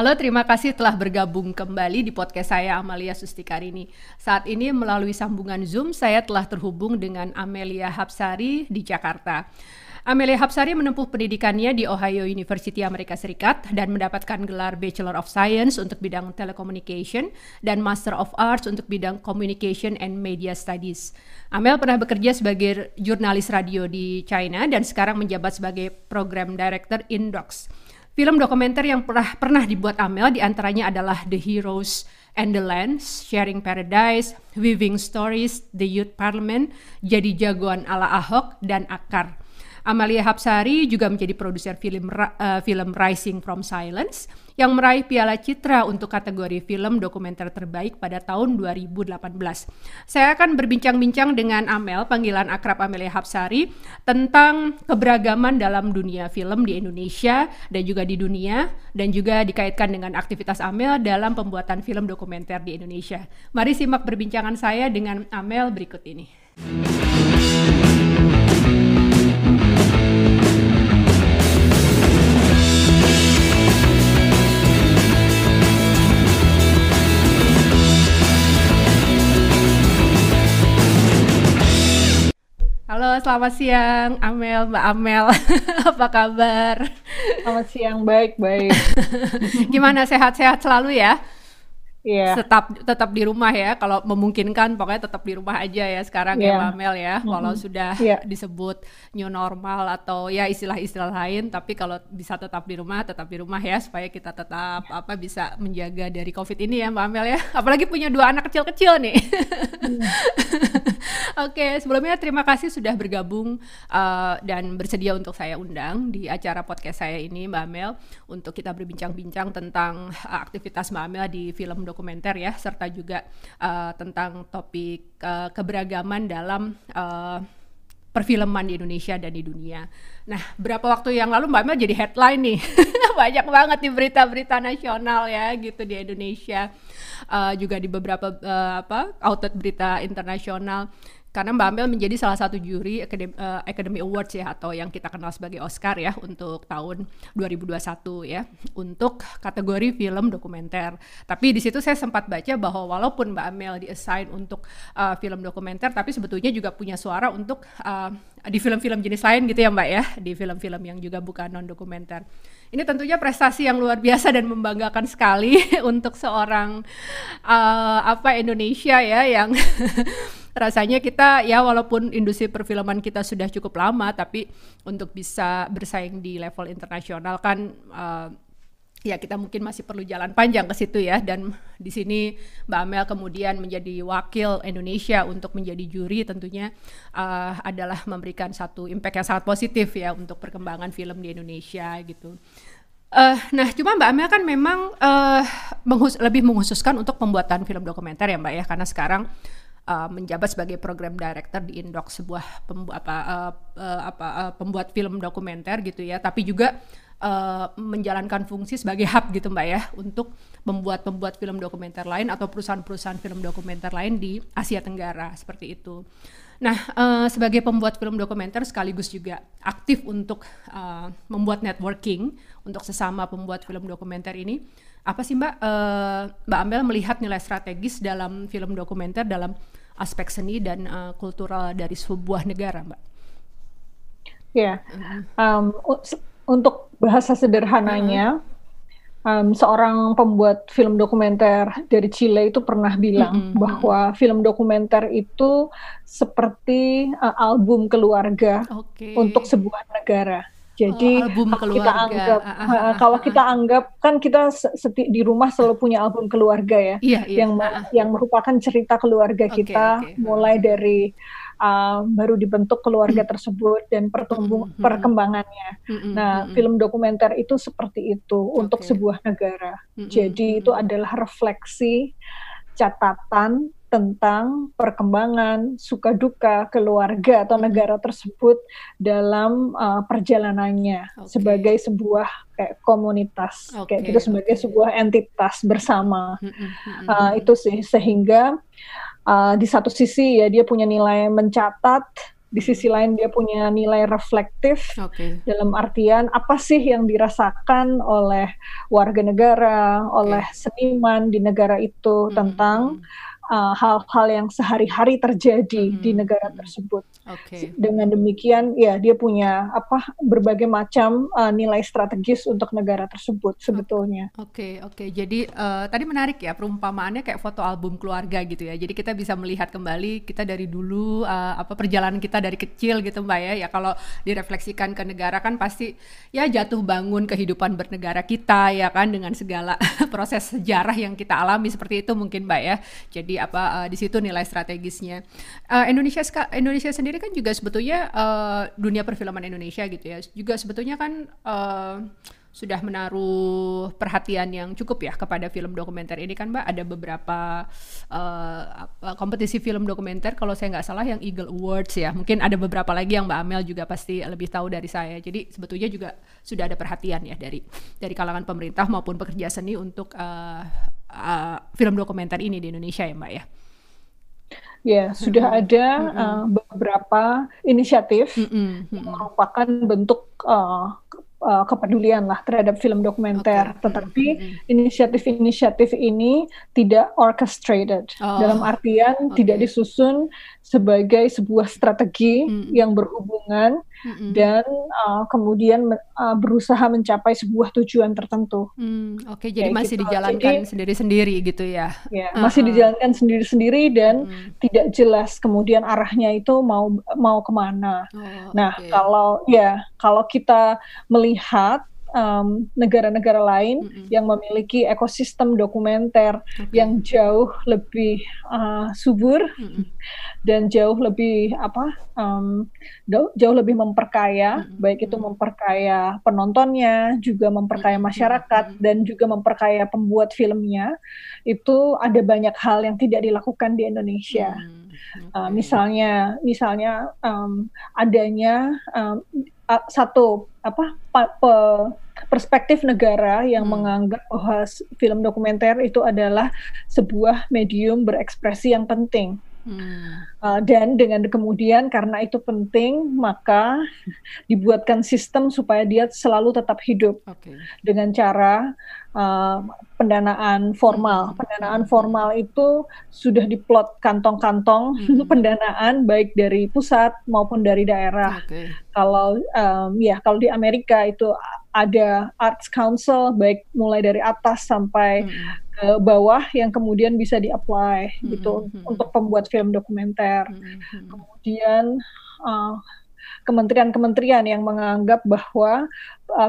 Halo, terima kasih telah bergabung kembali di podcast saya, Amalia Sustikarini. Saat ini melalui sambungan Zoom, saya telah terhubung dengan Amelia Hapsari di Jakarta. Amelia Hapsari menempuh pendidikannya di Ohio University Amerika Serikat dan mendapatkan gelar Bachelor of Science untuk bidang Telecommunication dan Master of Arts untuk bidang Communication and Media Studies. Amel pernah bekerja sebagai jurnalis radio di China dan sekarang menjabat sebagai Program Director In-Docs. Film dokumenter yang pernah dibuat Amel diantaranya adalah The Heroes and the Lands, Sharing Paradise, Weaving Stories, The Youth Parliament, Jadi Jagoan Ala Ahok, dan Akar. Amalia Hapsari juga menjadi produser film Rising from Silence yang meraih Piala Citra untuk kategori film dokumenter terbaik pada tahun 2018. Saya akan berbincang-bincang dengan Amel, panggilan akrab Amelia Hapsari, tentang keberagaman dalam dunia film di Indonesia dan juga di dunia, dan juga dikaitkan dengan aktivitas Amel dalam pembuatan film dokumenter di Indonesia. Mari simak perbincangan saya dengan Amel berikut ini. Halo, selamat siang Amel, Mbak Amel. Apa kabar? Selamat siang, baik-baik. Gimana, sehat-sehat selalu ya? Iya. Yeah. Tetap di rumah ya, kalau memungkinkan pokoknya tetap di rumah aja ya sekarang ya Mbak Amel ya. Walau sudah disebut new normal atau ya istilah-istilah lain, tapi kalau bisa tetap di rumah ya supaya kita tetap bisa menjaga dari COVID ini ya Mbak Amel ya. Apalagi punya dua anak kecil-kecil nih. Oke, sebelumnya terima kasih sudah bergabung dan bersedia untuk saya undang di acara podcast saya ini Mbak Amel, untuk kita berbincang-bincang tentang aktivitas Mbak Amel di film dokumenter ya, serta juga tentang topik keberagaman dalam perfilman di Indonesia dan di dunia. Nah, berapa waktu yang lalu Mbak Amel jadi headline nih, banyak banget di berita-berita nasional ya gitu di Indonesia, juga di beberapa outlet berita internasional. Karena Mbak Amel menjadi salah satu juri Academy Awards ya, atau yang kita kenal sebagai Oscar ya, untuk tahun 2021 ya, untuk kategori film dokumenter. Tapi di situ saya sempat baca bahwa walaupun Mbak Amel di-assign untuk film dokumenter, tapi sebetulnya juga punya suara untuk di film-film jenis lain gitu ya Mbak ya, di film-film yang juga bukan non-dokumenter. Ini tentunya prestasi yang luar biasa dan membanggakan sekali untuk seorang Indonesia ya, yang rasanya kita ya, walaupun industri perfilman kita sudah cukup lama, tapi untuk bisa bersaing di level internasional kan ya kita mungkin masih perlu jalan panjang ke situ ya. Dan di sini Mbak Amel kemudian menjadi wakil Indonesia untuk menjadi juri, tentunya adalah memberikan satu impact yang sangat positif ya untuk perkembangan film di Indonesia gitu. Nah, cuma Mbak Amel kan memang lebih menghususkan untuk pembuatan film dokumenter ya Mbak ya, karena sekarang menjabat sebagai program director di In-Docs, sebuah pembuat film dokumenter gitu ya, tapi juga menjalankan fungsi sebagai hub gitu Mbak ya, untuk pembuat film dokumenter lain atau perusahaan-perusahaan film dokumenter lain di Asia Tenggara seperti itu. Nah, sebagai pembuat film dokumenter sekaligus juga aktif untuk membuat networking untuk sesama pembuat film dokumenter ini. Apa sih Mbak Amel melihat nilai strategis dalam film dokumenter dalam aspek seni dan kultural dari sebuah negara Mbak? Ya, untuk bahasa sederhananya, seorang pembuat film dokumenter dari Chile itu pernah bilang bahwa film dokumenter itu seperti album keluarga untuk sebuah negara. Jadi kalau kita anggap kan kita di rumah selalu punya album keluarga ya, yang merupakan cerita keluarga kita, mulai dari baru dibentuk keluarga tersebut dan perkembangannya. Nah, film dokumenter itu seperti itu untuk sebuah negara. Jadi itu adalah refleksi, catatan tentang perkembangan suka duka keluarga atau negara tersebut dalam perjalanannya sebagai sebuah kayak komunitas, kayak gitu, sebagai sebuah entitas bersama. Itu sih, sehingga di satu sisi ya dia punya nilai mencatat di sisi lain dia punya nilai reflektif, dalam artian apa sih yang dirasakan oleh warga negara, oleh seniman di negara itu tentang hal-hal yang sehari-hari terjadi di negara tersebut. Dengan demikian, ya dia punya berbagai macam nilai strategis untuk negara tersebut sebetulnya. Jadi tadi menarik ya perumpamaannya kayak foto album keluarga gitu ya. Jadi kita bisa melihat kembali kita dari dulu perjalanan kita dari kecil gitu Mbak ya. Ya kalau direfleksikan ke negara kan pasti ya jatuh bangun kehidupan bernegara kita ya kan, dengan segala proses sejarah yang kita alami seperti itu mungkin Mbak ya. Jadi di situ nilai strategisnya. Indonesia sendiri kan juga sebetulnya dunia perfilman Indonesia gitu ya, juga sebetulnya kan sudah menaruh perhatian yang cukup ya kepada film dokumenter ini kan Mbak. Ada beberapa kompetisi film dokumenter, kalau saya nggak salah yang Eagle Awards ya, mungkin ada beberapa lagi yang Mbak Amel juga pasti lebih tahu dari saya. Jadi sebetulnya juga sudah ada perhatian ya dari kalangan pemerintah maupun pekerja seni untuk film dokumenter ini di Indonesia ya Mbak ya. Ya, sudah ada beberapa inisiatif yang merupakan bentuk kepedulian lah terhadap film dokumenter, tetapi inisiatif-inisiatif ini tidak orchestrated, dalam artian tidak disusun sebagai sebuah strategi yang berhubungan dan kemudian berusaha mencapai sebuah tujuan tertentu. Jadi masih gitu. Dijalankan sendiri-sendiri gitu ya? Ya, masih dijalankan sendiri-sendiri dan tidak jelas kemudian arahnya itu mau kemana. Nah, kalau kita melihat negara-negara lain yang memiliki ekosistem dokumenter yang jauh lebih subur dan jauh lebih jauh lebih memperkaya, baik itu memperkaya penontonnya, juga memperkaya masyarakat, dan juga memperkaya pembuat filmnya, itu ada banyak hal yang tidak dilakukan di Indonesia. Misalnya adanya satu perspektif negara yang menganggap bahwa film dokumenter itu adalah sebuah medium berekspresi yang penting. Dan dengan kemudian karena itu penting, maka dibuatkan sistem supaya dia selalu tetap hidup dengan cara pendanaan formal. Pendanaan formal itu sudah diplot kantong-kantong pendanaan baik dari pusat maupun dari daerah. Kalau di Amerika itu ada Arts Council baik mulai dari atas sampai bawah yang kemudian bisa di-apply gitu untuk pembuat film dokumenter. Kemudian kementerian-kementerian yang menganggap bahwa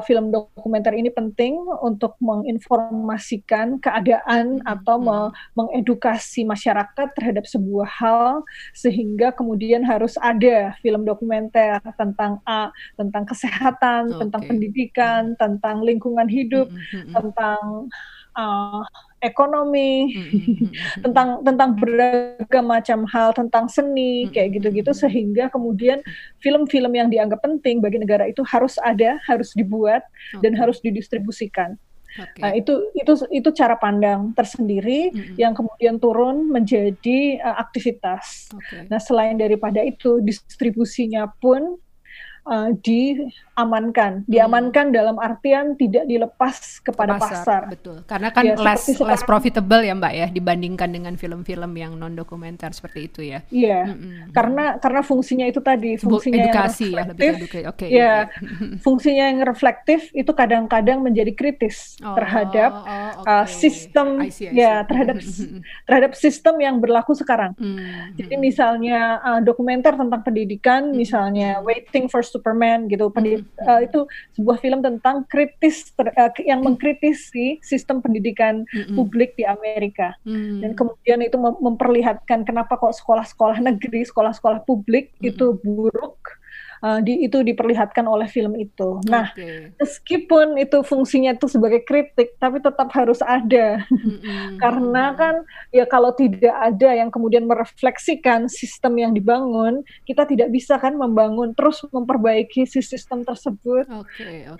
film dokumenter ini penting untuk menginformasikan keadaan atau mengedukasi masyarakat terhadap sebuah hal, sehingga kemudian harus ada film dokumenter tentang tentang kesehatan, tentang pendidikan, tentang lingkungan hidup, tentang ekonomi, tentang beragam macam hal, tentang seni, kayak gitu-gitu, sehingga kemudian film-film yang dianggap penting bagi negara itu harus ada, harus dibuat, dan harus didistribusikan. Nah, itu cara pandang tersendiri yang kemudian turun menjadi aktivitas. Nah, selain daripada itu, distribusinya pun diamankan dalam artian tidak dilepas kepada pasar. Betul, karena kan ya, less profitable ya Mbak ya, dibandingkan dengan film-film yang non dokumenter seperti itu ya. Iya, karena fungsinya itu tadi, fungsinya edukasi yang reflektif, ya, lebih edukasi. Fungsinya yang reflektif itu kadang-kadang menjadi kritis terhadap sistem, terhadap sistem yang berlaku sekarang. Jadi misalnya dokumenter tentang pendidikan, misalnya Waiting for Superman gitu, itu sebuah film tentang yang mengkritisi sistem pendidikan publik di Amerika, dan kemudian itu memperlihatkan kenapa kok sekolah-sekolah negeri, sekolah-sekolah publik itu buruk, itu diperlihatkan oleh film itu. Nah, meskipun itu fungsinya itu sebagai kritik, tapi tetap harus ada. Karena kan ya kalau tidak ada yang kemudian merefleksikan sistem yang dibangun, kita tidak bisa kan membangun terus memperbaiki si sistem tersebut.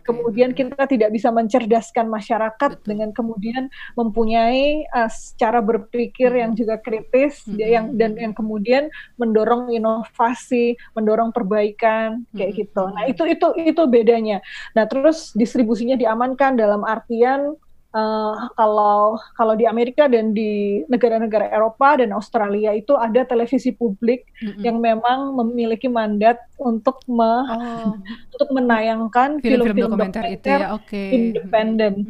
Kemudian kita tidak bisa mencerdaskan masyarakat dengan kemudian mempunyai cara berpikir yang juga kritis, yang kemudian mendorong inovasi, mendorong perbaikan kayak gitu. Nah, itu bedanya. Nah, terus distribusinya diamankan dalam artian kalau di Amerika dan di negara-negara Eropa dan Australia itu ada televisi publik yang memang memiliki mandat untuk untuk menayangkan film-film dokumenter itu ya, independen.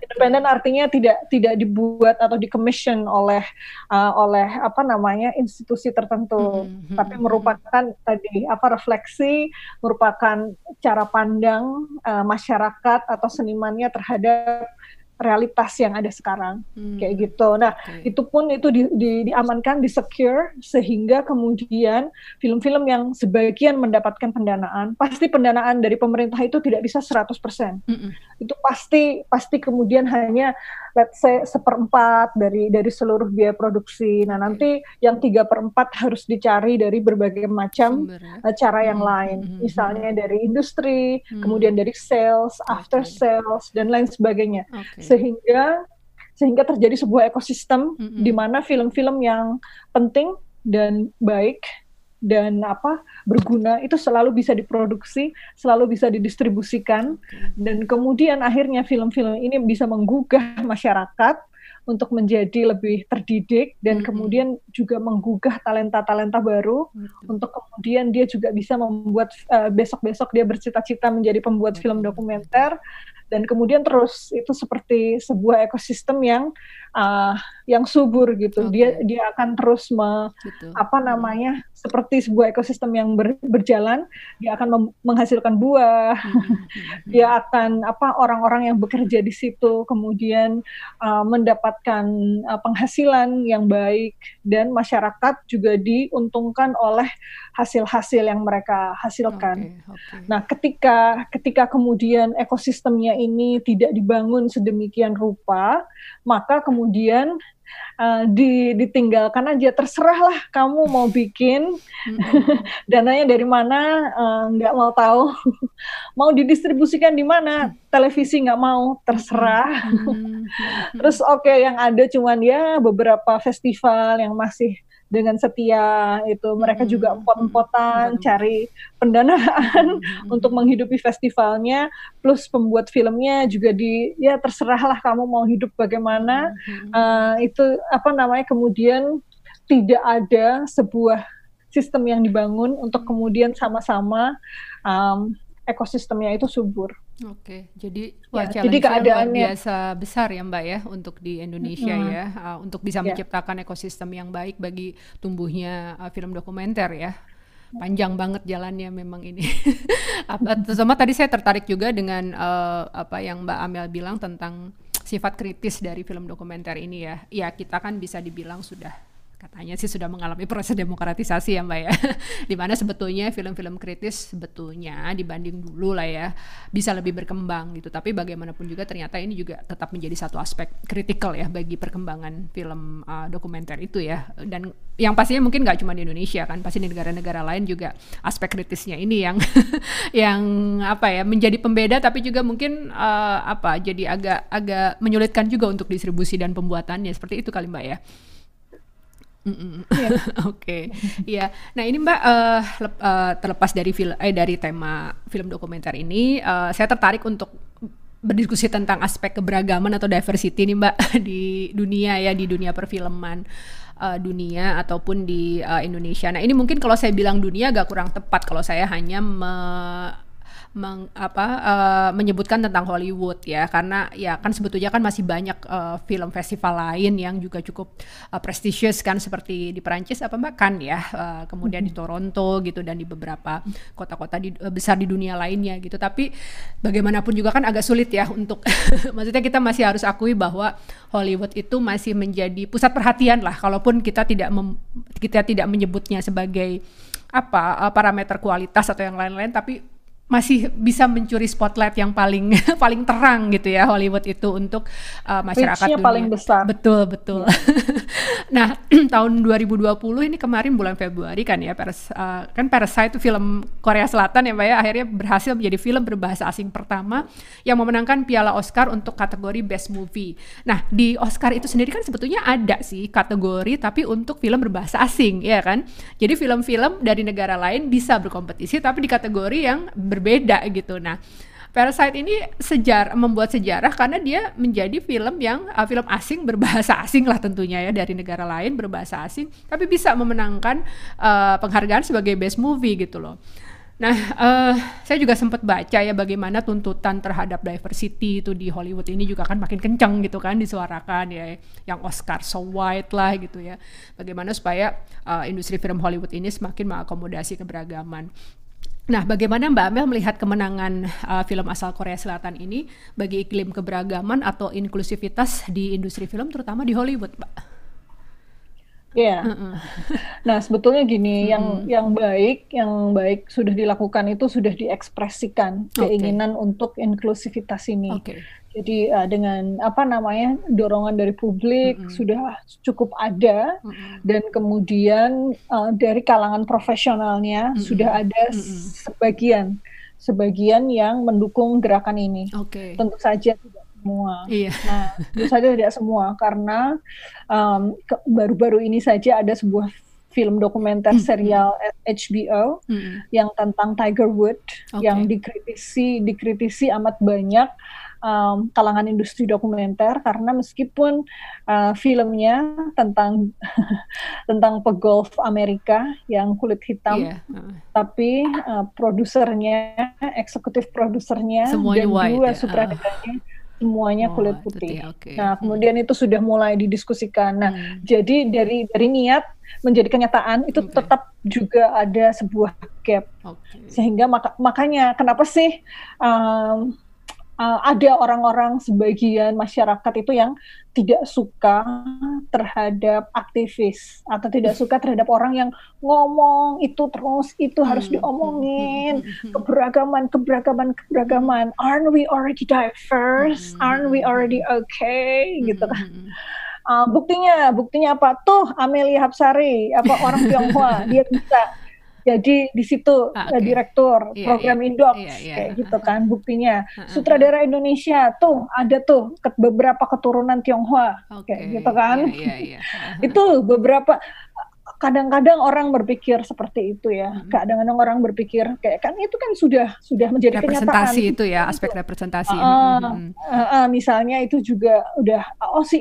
Independen artinya tidak dibuat atau di-commission oleh apa namanya institusi tertentu, tapi merupakan tadi refleksi, merupakan cara pandang masyarakat atau senimannya terhadap realitas yang ada sekarang, kayak gitu. Nah, itu pun itu diamankan, di-secure, sehingga kemudian film-film yang sebagian mendapatkan pendanaan, pasti pendanaan dari pemerintah itu tidak bisa 100%. Itu pasti kemudian hanya let's say 1/4 dari seluruh biaya produksi. Nah, nanti yang 3/4 harus dicari dari berbagai macam cara yang lain. Misalnya dari industri, kemudian dari sales, after sales, dan lain sebagainya. Sehingga terjadi sebuah ekosistem di mana film-film yang penting dan baik dan berguna itu selalu bisa diproduksi, selalu bisa didistribusikan, dan kemudian akhirnya film-film ini bisa menggugah masyarakat untuk menjadi lebih terdidik dan kemudian juga menggugah talenta-talenta baru untuk kemudian dia juga bisa membuat besok-besok dia bercita-cita menjadi pembuat film dokumenter. Dan kemudian terus itu seperti sebuah ekosistem yang subur gitu. Dia akan terus seperti sebuah ekosistem yang berjalan. Dia akan menghasilkan buah. Dia akan orang-orang yang bekerja di situ kemudian mendapatkan penghasilan yang baik, dan masyarakat juga diuntungkan oleh hasil-hasil yang mereka hasilkan. Nah, ketika kemudian ekosistemnya ini tidak dibangun sedemikian rupa, maka kemudian ditinggalkan aja, terserahlah kamu mau bikin dananya dari mana, nggak mau tahu, mau didistribusikan di mana, televisi nggak mau, terserah. Terus yang ada cuman ya beberapa festival yang masih dengan setia itu mereka juga empot-empotan cari pendanaan untuk menghidupi festivalnya, plus pembuat filmnya juga terserahlah kamu mau hidup bagaimana. Kemudian tidak ada sebuah sistem yang dibangun untuk kemudian sama-sama ekosistemnya itu subur. Jadi challenge-nya luar biasa besar ya Mbak ya untuk di Indonesia ya, untuk bisa menciptakan ekosistem yang baik bagi tumbuhnya film dokumenter ya. Panjang banget jalannya memang ini. Terutama tadi saya tertarik juga dengan apa yang Mbak Amel bilang tentang sifat kritis dari film dokumenter ini ya. Ya, kita kan bisa dibilang sudah mengalami proses demokratisasi ya Mbak ya, dimana sebetulnya film-film kritis sebetulnya dibanding dulu lah ya bisa lebih berkembang gitu, tapi bagaimanapun juga ternyata ini juga tetap menjadi satu aspek kritikal ya bagi perkembangan film dokumenter itu ya. Dan yang pastinya mungkin gak cuma di Indonesia kan, pasti di negara-negara lain juga aspek kritisnya ini yang menjadi pembeda, tapi juga mungkin jadi agak menyulitkan juga untuk distribusi dan pembuatannya, seperti itu kali Mbak ya. Nah ini Mbak terlepas dari dari tema film dokumenter ini, saya tertarik untuk berdiskusi tentang aspek keberagaman atau diversity nih Mbak di dunia ya, di dunia perfilman dunia ataupun di Indonesia. Nah ini mungkin kalau saya bilang dunia agak kurang tepat kalau saya hanya menyebutkan tentang Hollywood ya, karena ya kan sebetulnya kan masih banyak film festival lain yang juga cukup prestisius kan, seperti di Perancis kemudian di Toronto gitu, dan di beberapa kota-kota besar di dunia lainnya gitu. Tapi bagaimanapun juga kan agak sulit ya untuk maksudnya kita masih harus akui bahwa Hollywood itu masih menjadi pusat perhatian lah, kalaupun kita tidak menyebutnya sebagai apa parameter kualitas atau yang lain-lain, tapi masih bisa mencuri spotlight yang paling paling terang gitu ya Hollywood itu untuk masyarakat dunia. Paling besar. Betul, betul. Nah, tahun 2020 ini kemarin bulan Februari kan ya, kan Parasite itu film Korea Selatan ya Mbak ya, akhirnya berhasil menjadi film berbahasa asing pertama yang memenangkan Piala Oscar untuk kategori Best Movie. Nah, di Oscar itu sendiri kan sebetulnya ada sih kategori tapi untuk film berbahasa asing ya kan. Jadi film-film dari negara lain bisa berkompetisi tapi di kategori yang berbeda gitu. Nah, Parasite ini membuat sejarah karena dia menjadi film yang film asing berbahasa asing lah tentunya ya, dari negara lain berbahasa asing tapi bisa memenangkan penghargaan sebagai best movie gitu loh. Nah, saya juga sempat baca ya bagaimana tuntutan terhadap diversity itu di Hollywood ini juga kan makin kencang gitu kan disuarakan ya, yang Oscar So White lah gitu ya. Bagaimana supaya industri film Hollywood ini semakin mengakomodasi keberagaman. Nah, bagaimana Mbak Amel melihat kemenangan film asal Korea Selatan ini bagi iklim keberagaman atau inklusivitas di industri film terutama di Hollywood, Mbak? Iya. Yeah. Nah, sebetulnya gini, yang baik sudah dilakukan itu sudah diekspresikan keinginan untuk inklusivitas ini. Okay. Jadi dengan apa namanya dorongan dari publik sudah cukup ada, dan kemudian dari kalangan profesionalnya sudah ada sebagian yang mendukung gerakan ini. Okay. Tentu saja tidak semua. Iya. Nah, tentu saja tidak semua karena baru-baru ini saja ada sebuah film dokumenter serial HBO yang tentang Tiger Woods yang dikritisi amat banyak kalangan industri dokumenter karena meskipun filmnya tentang pegolf Amerika yang kulit hitam, tapi produsernya, eksekutif produsernya dan dua sutradaranya semuanya kulit putih. Nah, kemudian itu sudah mulai didiskusikan. Nah, jadi dari niat menjadi kenyataan itu tetap juga ada sebuah gap. Sehingga makanya kenapa sih ada orang-orang sebagian masyarakat itu yang tidak suka terhadap aktivis atau tidak suka terhadap orang yang ngomong itu terus, itu harus diomongin, keberagaman, aren't we already diverse, aren't we already okay, gitu kan. Buktinya apa tuh Amelia Hapsari, apa orang Tionghoa, dia bisa jadi di situ direktur program In-Docs kayak gitu kan buktinya. Sutradara Indonesia tuh ada tuh beberapa keturunan Tionghoa kayak gitu kan. Itu beberapa kadang-kadang orang berpikir seperti itu ya. Kadang-kadang orang berpikir kayak kan itu kan sudah menjadi kenyataan. Representasi itu ya, aspek representasi. Misalnya itu juga udah si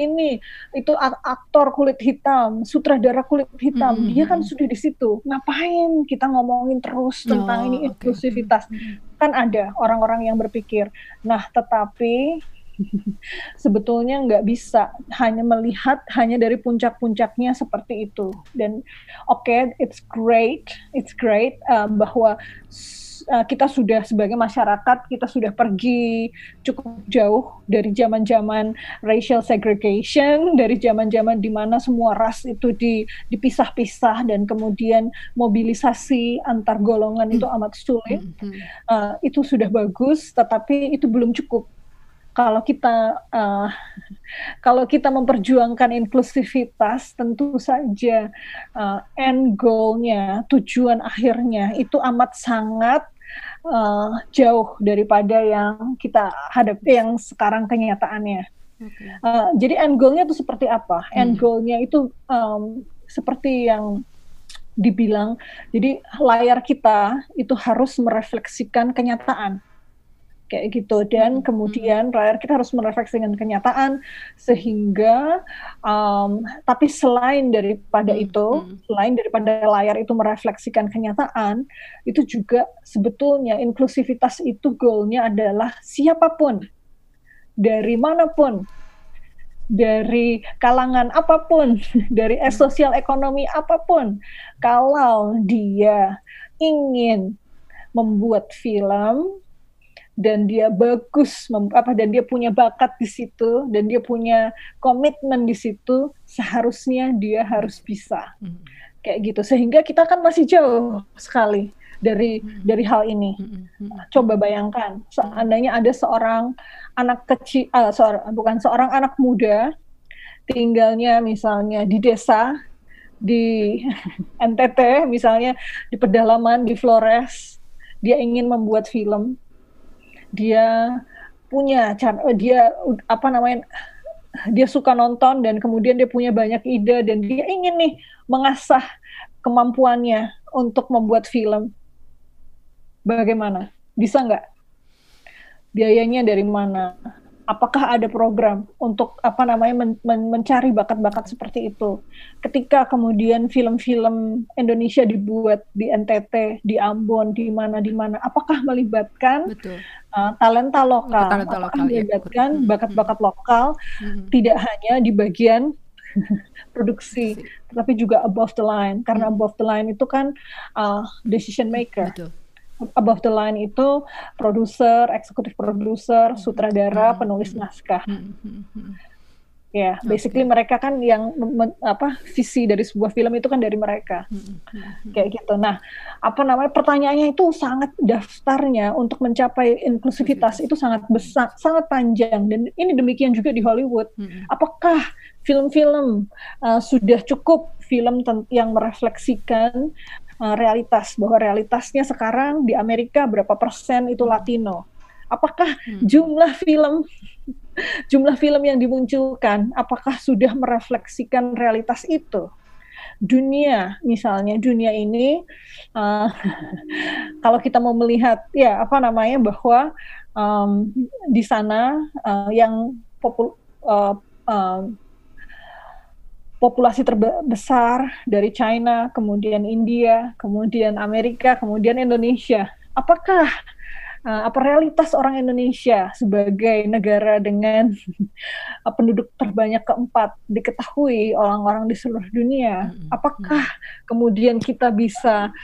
ini itu aktor kulit hitam, sutradara kulit hitam, dia kan sudah di situ. Ngapain kita ngomongin terus tentang ini inklusivitas? Kan ada orang-orang yang berpikir. Nah, tetapi sebetulnya nggak bisa hanya melihat hanya dari puncak-puncaknya seperti itu. Dan it's great bahwa kita sudah sebagai masyarakat kita sudah pergi cukup jauh dari zaman-zaman racial segregation, dari zaman-zaman di mana semua ras itu dipisah-pisah dan kemudian mobilisasi antar golongan itu amat sulit. Itu sudah bagus, tetapi itu belum cukup. Kalau kita memperjuangkan inklusivitas, tentu saja end goal-nya, tujuan akhirnya itu amat sangat jauh daripada yang kita hadapi yang sekarang kenyataannya. Jadi end goal-nya itu seperti apa? End goal-nya itu seperti yang dibilang. Jadi layar kita itu harus merefleksikan kenyataan. Kayak gitu, dan kemudian kita harus merefleksikan kenyataan sehingga tapi selain daripada itu, selain daripada layar itu merefleksikan kenyataan, itu juga sebetulnya inklusivitas itu goalnya adalah siapapun, dari manapun, dari kalangan apapun, dari sosial ekonomi apapun, kalau dia ingin membuat film dan dia bagus dan dia punya bakat di situ dan dia punya komitmen di situ, seharusnya dia harus bisa kayak gitu. Sehingga kita kan masih jauh sekali dari hal ini. Coba bayangkan seandainya ada seorang anak kecil, seorang anak muda tinggalnya misalnya di desa di NTT misalnya, di pedalaman, di Flores, dia ingin membuat film. Dia punya dia suka nonton dan kemudian dia punya banyak ide dan dia ingin nih mengasah kemampuannya untuk membuat film. Bagaimana? Bisa nggak? Biayanya dari mana? Apakah ada program untuk mencari bakat-bakat seperti itu? Ketika kemudian film-film Indonesia dibuat di NTT, di Ambon, di mana, apakah melibatkan talenta lokal? Talenta lokal, melibatkan bakat-bakat lokal, tidak hanya di bagian produksi, tetapi juga above the line. Karena above the line itu kan decision maker. Betul. Above the line itu produser, eksekutif produser, sutradara, penulis naskah. Ya, basically mereka kan yang visi dari sebuah film itu kan dari mereka. Kayak gitu. Nah, pertanyaannya itu sangat, daftarnya untuk mencapai inklusivitas itu sangat besar, sangat panjang, dan ini demikian juga di Hollywood. Apakah film-film sudah cukup film yang merefleksikan realitas, bahwa realitasnya sekarang di Amerika berapa persen itu Latino? Apakah jumlah film yang dimunculkan apakah sudah merefleksikan realitas itu? Dunia misalnya, dunia ini kalau kita mau melihat ya bahwa di sana yang populasi terbesar dari China, kemudian India, kemudian Amerika, kemudian Indonesia. Apakah realitas orang Indonesia sebagai negara dengan penduduk terbanyak keempat diketahui orang-orang di seluruh dunia? Apakah kemudian kita bisa,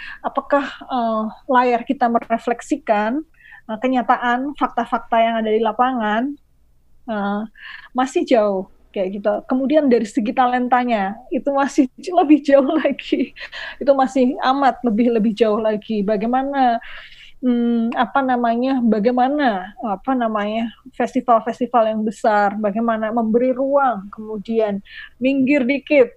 layar kita merefleksikan kenyataan, fakta-fakta yang ada di lapangan? Masih jauh. Kayak gitu. Kemudian dari segi talentanya itu masih lebih jauh lagi. Itu masih amat lebih jauh lagi. Bagaimana festival-festival yang besar, bagaimana memberi ruang kemudian minggir dikit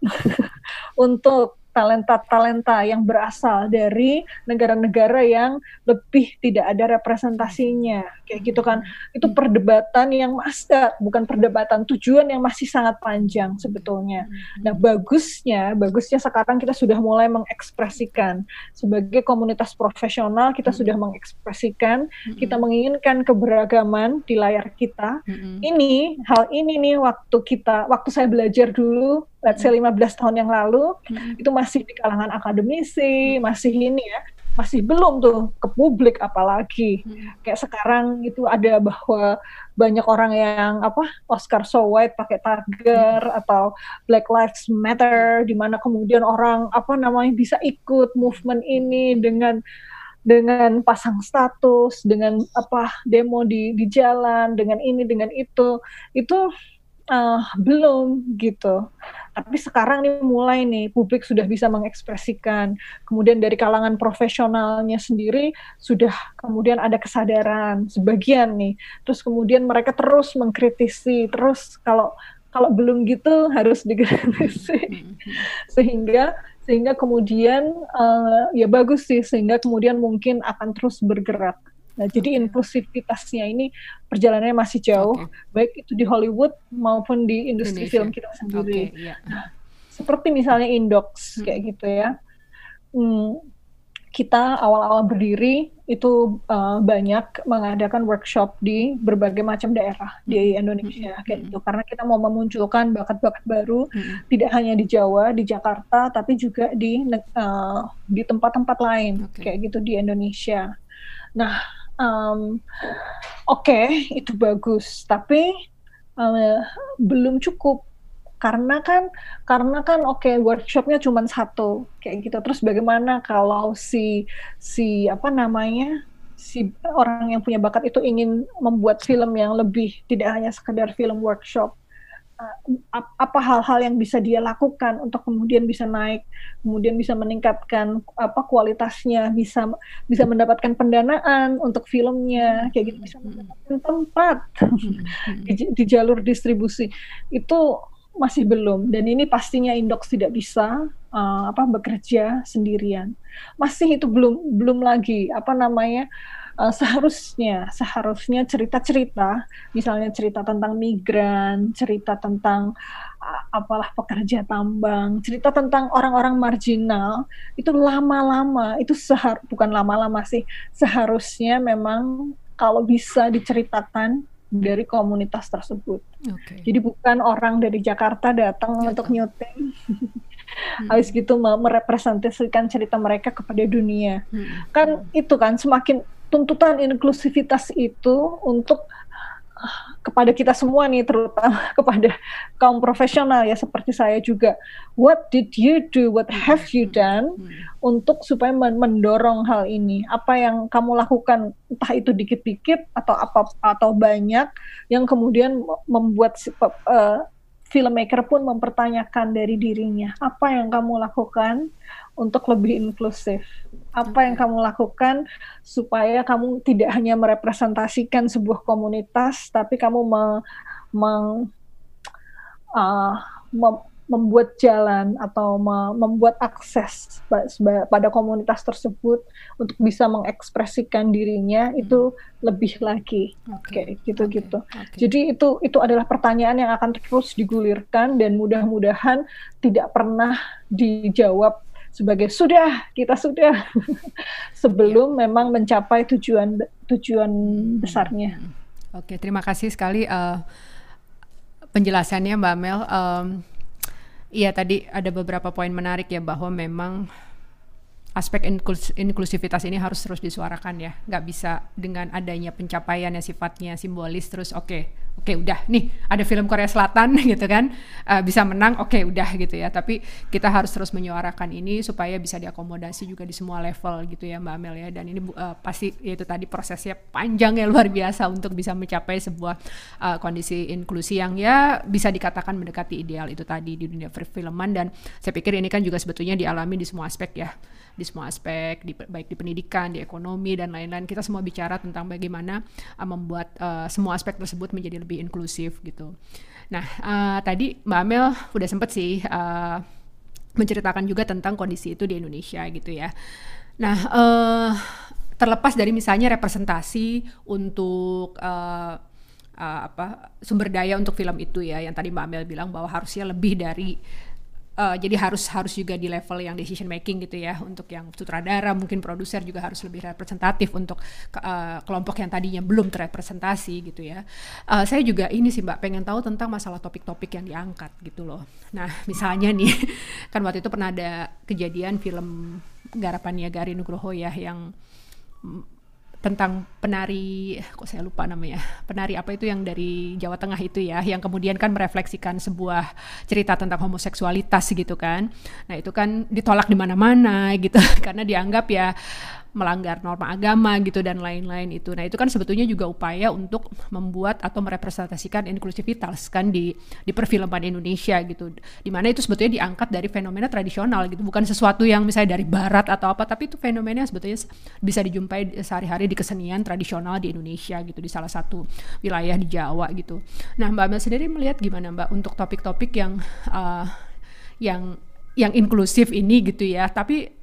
untuk talenta-talenta yang berasal dari negara-negara yang lebih tidak ada representasinya, kayak gitu kan. Itu perdebatan yang tujuan yang masih sangat panjang sebetulnya. Nah, bagusnya sekarang kita sudah mulai mengekspresikan. Sebagai komunitas profesional, kita sudah mengekspresikan, kita menginginkan keberagaman di layar kita. Waktu saya belajar dulu, let's say 15 tahun yang lalu, itu masih di kalangan akademisi, masih belum tuh ke publik apalagi. Kayak sekarang itu ada bahwa banyak orang yang Oscar So White pakai Tiger atau Black Lives Matter, di mana kemudian orang bisa ikut movement ini dengan pasang status, dengan demo di jalan, dengan ini, dengan itu belum gitu. Tapi sekarang mulai publik sudah bisa mengekspresikan. Kemudian dari kalangan profesionalnya sendiri sudah kemudian ada kesadaran sebagian . Terus kemudian mereka terus mengkritisi, terus kalau belum gitu harus dikritisi. Sehingga kemudian ya bagus sih, sehingga kemudian mungkin akan terus bergerak. Nah, jadi inklusivitasnya ini perjalanannya masih jauh, baik itu di Hollywood maupun di industri film kita sendiri. Nah, seperti misalnya In-Docs kayak gitu ya. Kita awal-awal berdiri itu banyak mengadakan workshop di berbagai macam daerah di Indonesia kayak gitu. Karena kita mau memunculkan bakat-bakat baru, tidak hanya di Jawa, di Jakarta, tapi juga di tempat-tempat lain kayak gitu di Indonesia. Nah, itu bagus, tapi belum cukup karena kan workshopnya cuma satu kayak gitu. Terus bagaimana kalau si si orang yang punya bakat itu ingin membuat film yang lebih, tidak hanya sekedar film workshop. Apa hal-hal yang bisa dia lakukan untuk kemudian bisa naik, kemudian bisa meningkatkan apa kualitasnya, bisa mendapatkan pendanaan untuk filmnya, kayak gitu, bisa mendapatkan tempat di jalur distribusi. Itu masih belum, dan ini pastinya In-Docs tidak bisa bekerja sendirian. Masih itu belum lagi seharusnya cerita-cerita, misalnya cerita tentang migran, cerita tentang pekerja tambang, cerita tentang orang-orang marginal, itu seharusnya memang kalau bisa diceritakan dari komunitas tersebut. Okay. Jadi bukan orang dari Jakarta datang untuk nyuting. Habis gitu merepresentasikan cerita mereka kepada dunia. Kan itu kan semakin tuntutan inklusivitas itu untuk kepada kita semua nih, terutama kepada kaum profesional ya seperti saya juga. What did you do? What have you done? Untuk supaya mendorong hal ini. Apa yang kamu lakukan, entah itu dikit-dikit atau banyak, yang kemudian membuat filmmaker pun mempertanyakan dari dirinya. Apa yang kamu lakukan untuk lebih inklusif? Apa yang kamu lakukan supaya kamu tidak hanya merepresentasikan sebuah komunitas, tapi kamu membuat jalan atau membuat akses pada komunitas tersebut untuk bisa mengekspresikan dirinya itu lebih lagi. Oke, gitu-gitu. Jadi itu adalah pertanyaan yang akan terus digulirkan dan mudah-mudahan tidak pernah dijawab sebagai kita sudah sebelum memang mencapai tujuan besarnya. Oke, terima kasih sekali penjelasannya Mbak Mel. Iya, tadi ada beberapa poin menarik ya, bahwa memang aspek inklusivitas ini harus terus disuarakan ya, nggak bisa dengan adanya pencapaian yang sifatnya simbolis terus oke udah nih ada film Korea Selatan gitu kan, bisa menang oke udah gitu ya, tapi kita harus terus menyuarakan ini supaya bisa diakomodasi juga di semua level gitu ya Mbak Amel ya, dan ini pasti itu tadi prosesnya panjang ya, luar biasa untuk bisa mencapai sebuah kondisi inklusi yang ya bisa dikatakan mendekati ideal itu tadi di dunia perfilman, dan saya pikir ini kan juga sebetulnya dialami di semua aspek ya, baik di pendidikan, di ekonomi dan lain-lain, kita semua bicara tentang bagaimana membuat semua aspek tersebut menjadi lebih inklusif gitu. Nah tadi Mbak Amel udah sempet sih menceritakan juga tentang kondisi itu di Indonesia gitu ya. Nah terlepas dari misalnya representasi untuk sumber daya untuk film itu ya, yang tadi Mbak Amel bilang bahwa harusnya lebih dari jadi harus juga di level yang decision making gitu ya, untuk yang sutradara mungkin produser juga harus lebih representatif untuk kelompok yang tadinya belum terrepresentasi gitu ya. Saya juga ini sih Mbak pengen tahu tentang masalah topik-topik yang diangkat gitu loh. Nah misalnya nih kan waktu itu pernah ada kejadian film garapannya Garin Nugroho ya, yang tentang penari, kok saya lupa namanya, penari apa itu yang dari Jawa Tengah itu ya, yang kemudian kan merefleksikan sebuah cerita tentang homoseksualitas gitu kan. Nah itu kan ditolak di mana-mana gitu karena dianggap ya melanggar norma agama gitu dan lain-lain itu. Nah itu kan sebetulnya juga upaya untuk membuat atau merepresentasikan inklusivitas kan di perfilman Indonesia gitu, dimana itu sebetulnya diangkat dari fenomena tradisional gitu, bukan sesuatu yang misalnya dari barat atau apa, tapi itu fenomena sebetulnya bisa dijumpai sehari-hari di kesenian tradisional di Indonesia gitu, di salah satu wilayah di Jawa gitu. Nah Mbak Amel sendiri melihat gimana Mbak untuk topik-topik yang inklusif ini gitu ya, tapi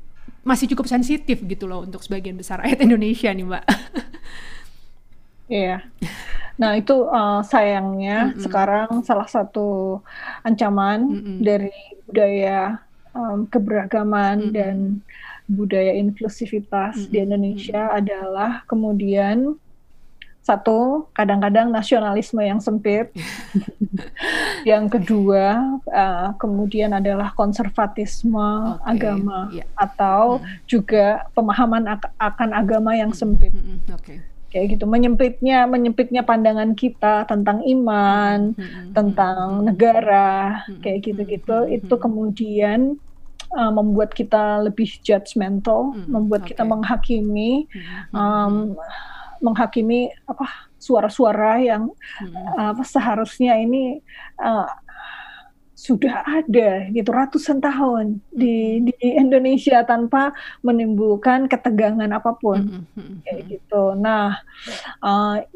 masih cukup sensitif gitu loh untuk sebagian besar rakyat Indonesia nih Mbak. Iya. Nah itu sayangnya sekarang salah satu ancaman dari budaya keberagaman dan budaya inklusivitas di Indonesia adalah kemudian satu, kadang-kadang nasionalisme yang sempit. Yang kedua, kemudian adalah konservatisme agama atau juga pemahaman akan agama yang sempit. Kayak gitu, menyempitnya pandangan kita tentang iman, tentang negara, kayak gitu-gitu. Itu kemudian membuat kita lebih judgmental, membuat kita menghakimi, menghakimi apa suara-suara yang seharusnya ini sudah ada gitu ratusan tahun di Indonesia tanpa menimbulkan ketegangan apapun kayak gitu. Nah,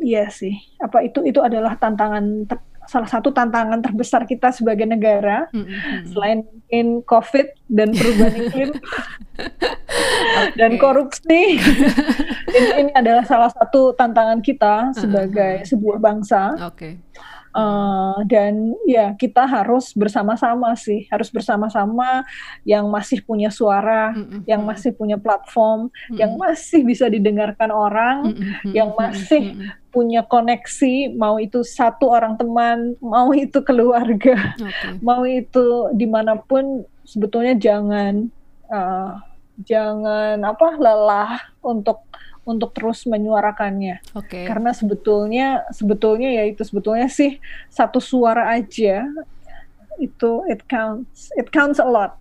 iya sih, apa itu adalah tantangan salah satu tantangan terbesar kita sebagai negara selain in COVID dan perubahan iklim dan korupsi. Ini adalah salah satu tantangan kita sebagai sebuah bangsa. Dan ya kita harus bersama-sama sih, harus bersama-sama yang masih punya suara, yang masih punya platform, yang masih bisa didengarkan orang, yang masih punya koneksi, mau itu satu orang teman, mau itu keluarga, mau itu dimanapun sebetulnya jangan lelah untuk terus menyuarakannya, karena sebetulnya ya itu sebetulnya sih satu suara aja itu it counts a lot,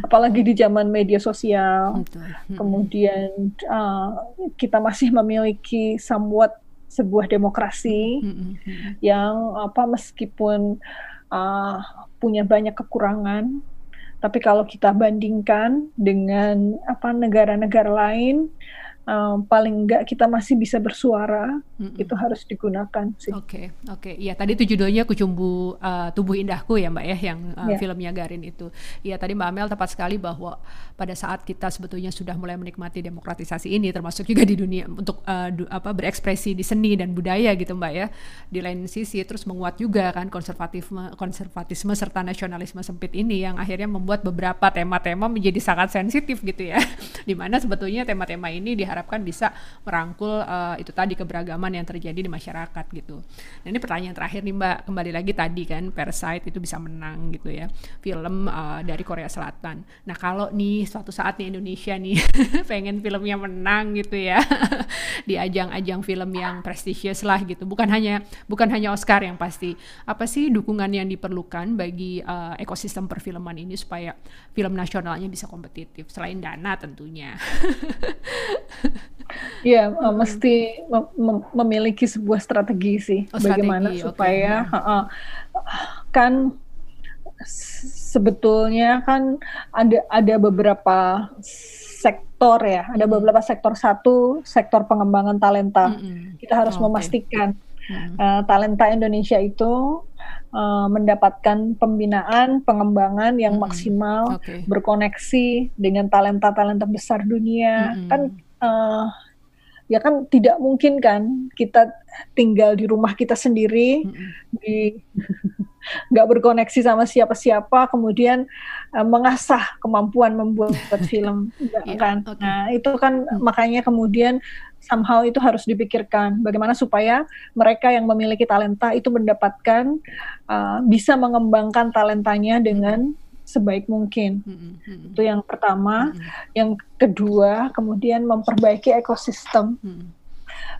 apalagi di zaman media sosial, kemudian kita masih memiliki somewhat sebuah demokrasi yang meskipun punya banyak kekurangan. Tapi kalau kita bandingkan dengan negara-negara lain, paling enggak kita masih bisa bersuara, itu harus digunakan sih. Oke. Iya, tadi itu judulnya Kucumbu Tubuh Indahku ya Mbak ya, yang filmnya Garin itu. Iya, tadi Mbak Amel tepat sekali bahwa pada saat kita sebetulnya sudah mulai menikmati demokratisasi ini, termasuk juga di dunia untuk berekspresi di seni dan budaya gitu Mbak ya. Di lain sisi terus menguat juga kan konservatisme serta nasionalisme sempit ini yang akhirnya membuat beberapa tema-tema menjadi sangat sensitif gitu ya. Dimana sebetulnya tema-tema ini diharapkan bisa merangkul itu tadi keberagaman yang terjadi di masyarakat gitu. Nah, ini pertanyaan terakhir nih Mbak, kembali lagi tadi kan Parasite itu bisa menang gitu ya, film dari Korea Selatan. Nah kalau nih suatu saat nih Indonesia nih pengen filmnya menang gitu ya di ajang-ajang film yang prestisius lah gitu, bukan hanya Oscar yang pasti. Apa sih dukungan yang diperlukan bagi ekosistem perfilman ini supaya film nasionalnya bisa kompetitif selain dana tentunya? Ya, mesti memiliki sebuah strategi sih, bagaimana supaya kan sebetulnya kan ada beberapa sektor ya, ada beberapa sektor. Satu, sektor pengembangan talenta. Kita harus memastikan talenta Indonesia itu mendapatkan pembinaan, pengembangan yang maksimal, berkoneksi dengan talenta-talenta besar dunia. Kan ya kan tidak mungkin kan kita tinggal di rumah kita sendiri, nggak berkoneksi sama siapa-siapa, kemudian mengasah kemampuan membuat film, kan? Nah itu kan makanya kemudian somehow itu harus dipikirkan bagaimana supaya mereka yang memiliki talenta itu mendapatkan bisa mengembangkan talentanya dengan sebaik mungkin. Itu yang pertama. Yang kedua, kemudian memperbaiki ekosistem.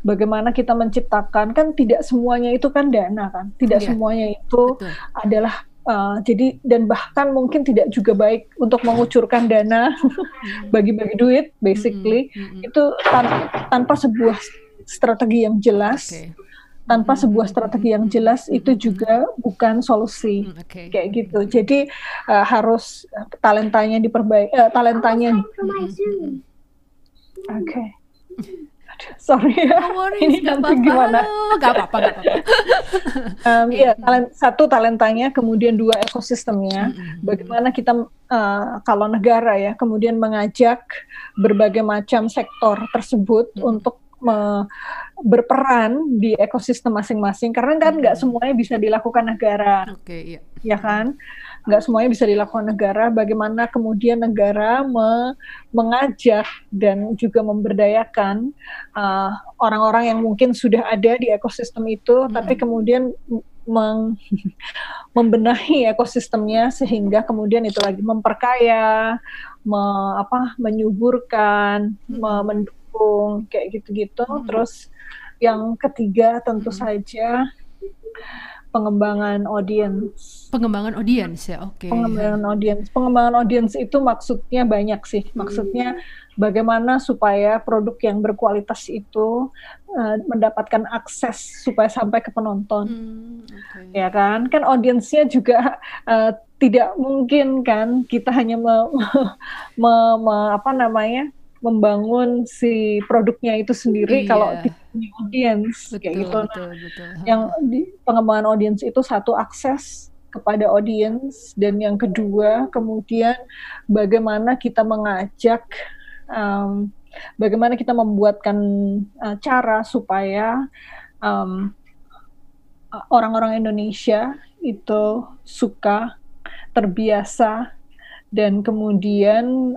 Bagaimana kita menciptakan, kan tidak semuanya itu kan dana kan, tidak semuanya itu adalah jadi, dan bahkan mungkin tidak juga baik untuk mengucurkan dana, bagi-bagi duit basically, itu tanpa sebuah strategi yang jelas. Tanpa sebuah strategi yang jelas, itu juga bukan solusi, kayak gitu. Jadi harus talentanya diperbaiki, talentanya. Sorry ya, ini nanti gimana? Gak apa-apa. Ya, satu talentanya, kemudian dua ekosistemnya. Bagaimana kita kalau negara ya, kemudian mengajak berbagai macam sektor tersebut untuk berperan di ekosistem masing-masing, karena kan nggak semuanya bisa dilakukan negara, ya kan? Nggak semuanya bisa dilakukan negara. Bagaimana kemudian negara mengajak dan juga memberdayakan orang-orang yang mungkin sudah ada di ekosistem itu, tapi kemudian membenahi ekosistemnya sehingga kemudian itu lagi memperkaya, menyuburkan, mendukung, kayak gitu-gitu. Terus yang ketiga tentu saja pengembangan audiens ya, oke. Pengembangan audiens itu maksudnya banyak sih. Maksudnya bagaimana supaya produk yang berkualitas itu mendapatkan akses supaya sampai ke penonton, okay. Ya kan? Kan audiensnya juga tidak mungkin kan kita hanya membangun si produknya itu sendiri, iya, kalau di audiens kayak gitu. Betul. Yang di pengembangan audiens itu satu, akses kepada audiens, dan yang kedua kemudian bagaimana kita mengajak, bagaimana kita membuatkan cara supaya orang-orang Indonesia itu suka, terbiasa, dan kemudian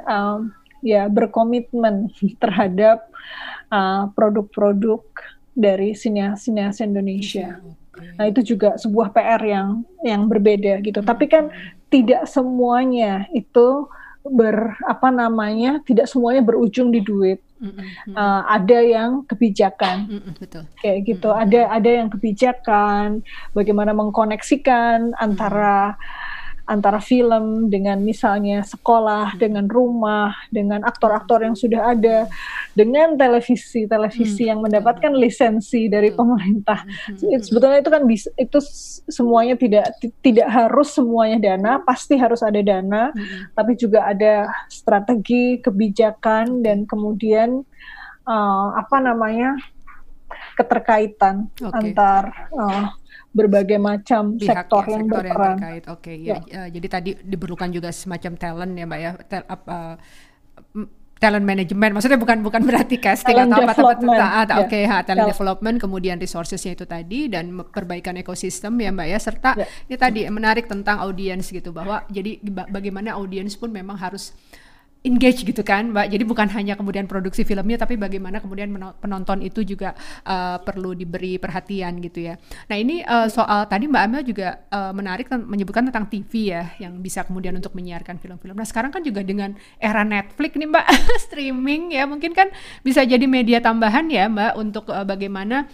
berkomitmen terhadap produk-produk dari sineas-sineas Indonesia. Okay. Nah, itu juga sebuah PR yang berbeda gitu. Tapi kan tidak semuanya itu berujung di duit. Ada yang kebijakan, betul. Kayak gitu. Ada yang kebijakan, bagaimana mengkoneksikan antara film dengan misalnya sekolah, dengan rumah, dengan aktor-aktor yang sudah ada, dengan televisi yang mendapatkan lisensi dari pemerintah. Sebetulnya itu kan itu semuanya tidak harus semuanya dana, pasti harus ada dana, tapi juga ada strategi, kebijakan, dan kemudian keterkaitan antar berbagai macam sektor yang berperan. Oke, ya. Jadi tadi diperlukan juga semacam talent ya, Mbak ya. Talent management, maksudnya bukan berarti casting atau apa-apa. Oke, talent development, kemudian resourcesnya itu tadi, dan perbaikan ekosistem ya Mbak ya, serta ini tadi menarik tentang audiens gitu, bahwa jadi bagaimana audiens pun memang harus engage gitu kan Mbak, jadi bukan hanya kemudian produksi filmnya, tapi bagaimana kemudian penonton itu juga perlu diberi perhatian gitu ya. Nah ini soal tadi Mbak Amel juga menarik menyebutkan tentang TV ya, yang bisa kemudian untuk menyiarkan film-film. Nah sekarang kan juga dengan era Netflix nih Mbak, streaming ya, mungkin kan bisa jadi media tambahan ya Mbak untuk bagaimana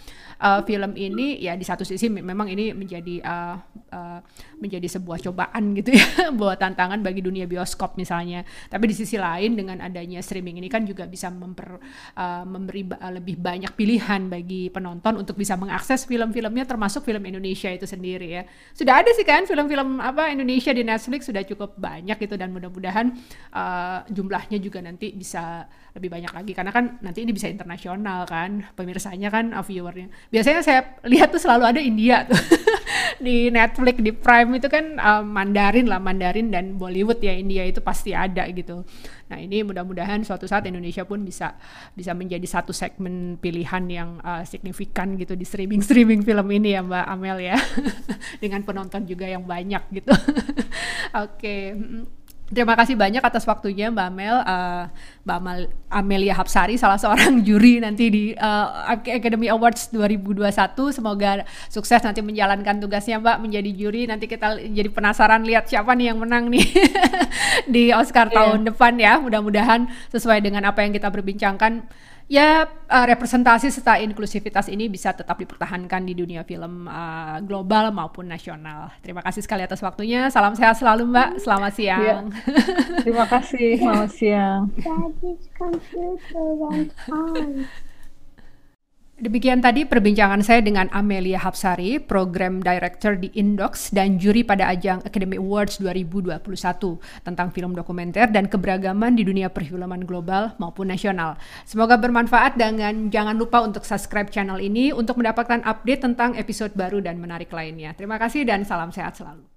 film ini ya, di satu sisi memang ini menjadi sebuah cobaan gitu ya, buat tantangan bagi dunia bioskop misalnya, tapi di sisi lain dengan adanya streaming ini kan juga bisa memberi lebih banyak pilihan bagi penonton untuk bisa mengakses film-filmnya, termasuk film Indonesia itu sendiri ya. Sudah ada sih kan film-film Indonesia di Netflix sudah cukup banyak gitu, dan mudah-mudahan jumlahnya juga nanti bisa lebih banyak lagi, karena kan nanti ini bisa internasional kan pemirsanya kan, viewernya. Biasanya saya lihat tuh selalu ada India tuh di Netflix, di Prime itu kan Mandarin dan Bollywood ya, India itu pasti ada gitu. Nah ini mudah-mudahan suatu saat Indonesia pun bisa menjadi satu segmen pilihan yang signifikan gitu di streaming film ini ya Mbak Amel ya, dengan penonton juga yang banyak gitu. Oke. Terima kasih banyak atas waktunya Mbak Amel, Mbak Amelia Hapsari, salah seorang juri nanti di Academy Awards 2021. Semoga sukses nanti menjalankan tugasnya Mbak, menjadi juri. Nanti kita jadi penasaran lihat siapa nih yang menang nih di Oscar tahun depan ya. Mudah-mudahan sesuai dengan apa yang kita berbincangkan. Ya, representasi serta inklusivitas ini bisa tetap dipertahankan di dunia film global maupun nasional. Terima kasih sekali atas waktunya. Salam sehat selalu Mbak. Selamat siang. Ya. Terima kasih. Selamat siang. Demikian tadi perbincangan saya dengan Amelia Hapsari, Program Director di In-Docs dan juri pada ajang Academy Awards 2021 tentang film dokumenter dan keberagaman di dunia perfilman global maupun nasional. Semoga bermanfaat, dan jangan lupa untuk subscribe channel ini untuk mendapatkan update tentang episode baru dan menarik lainnya. Terima kasih dan salam sehat selalu.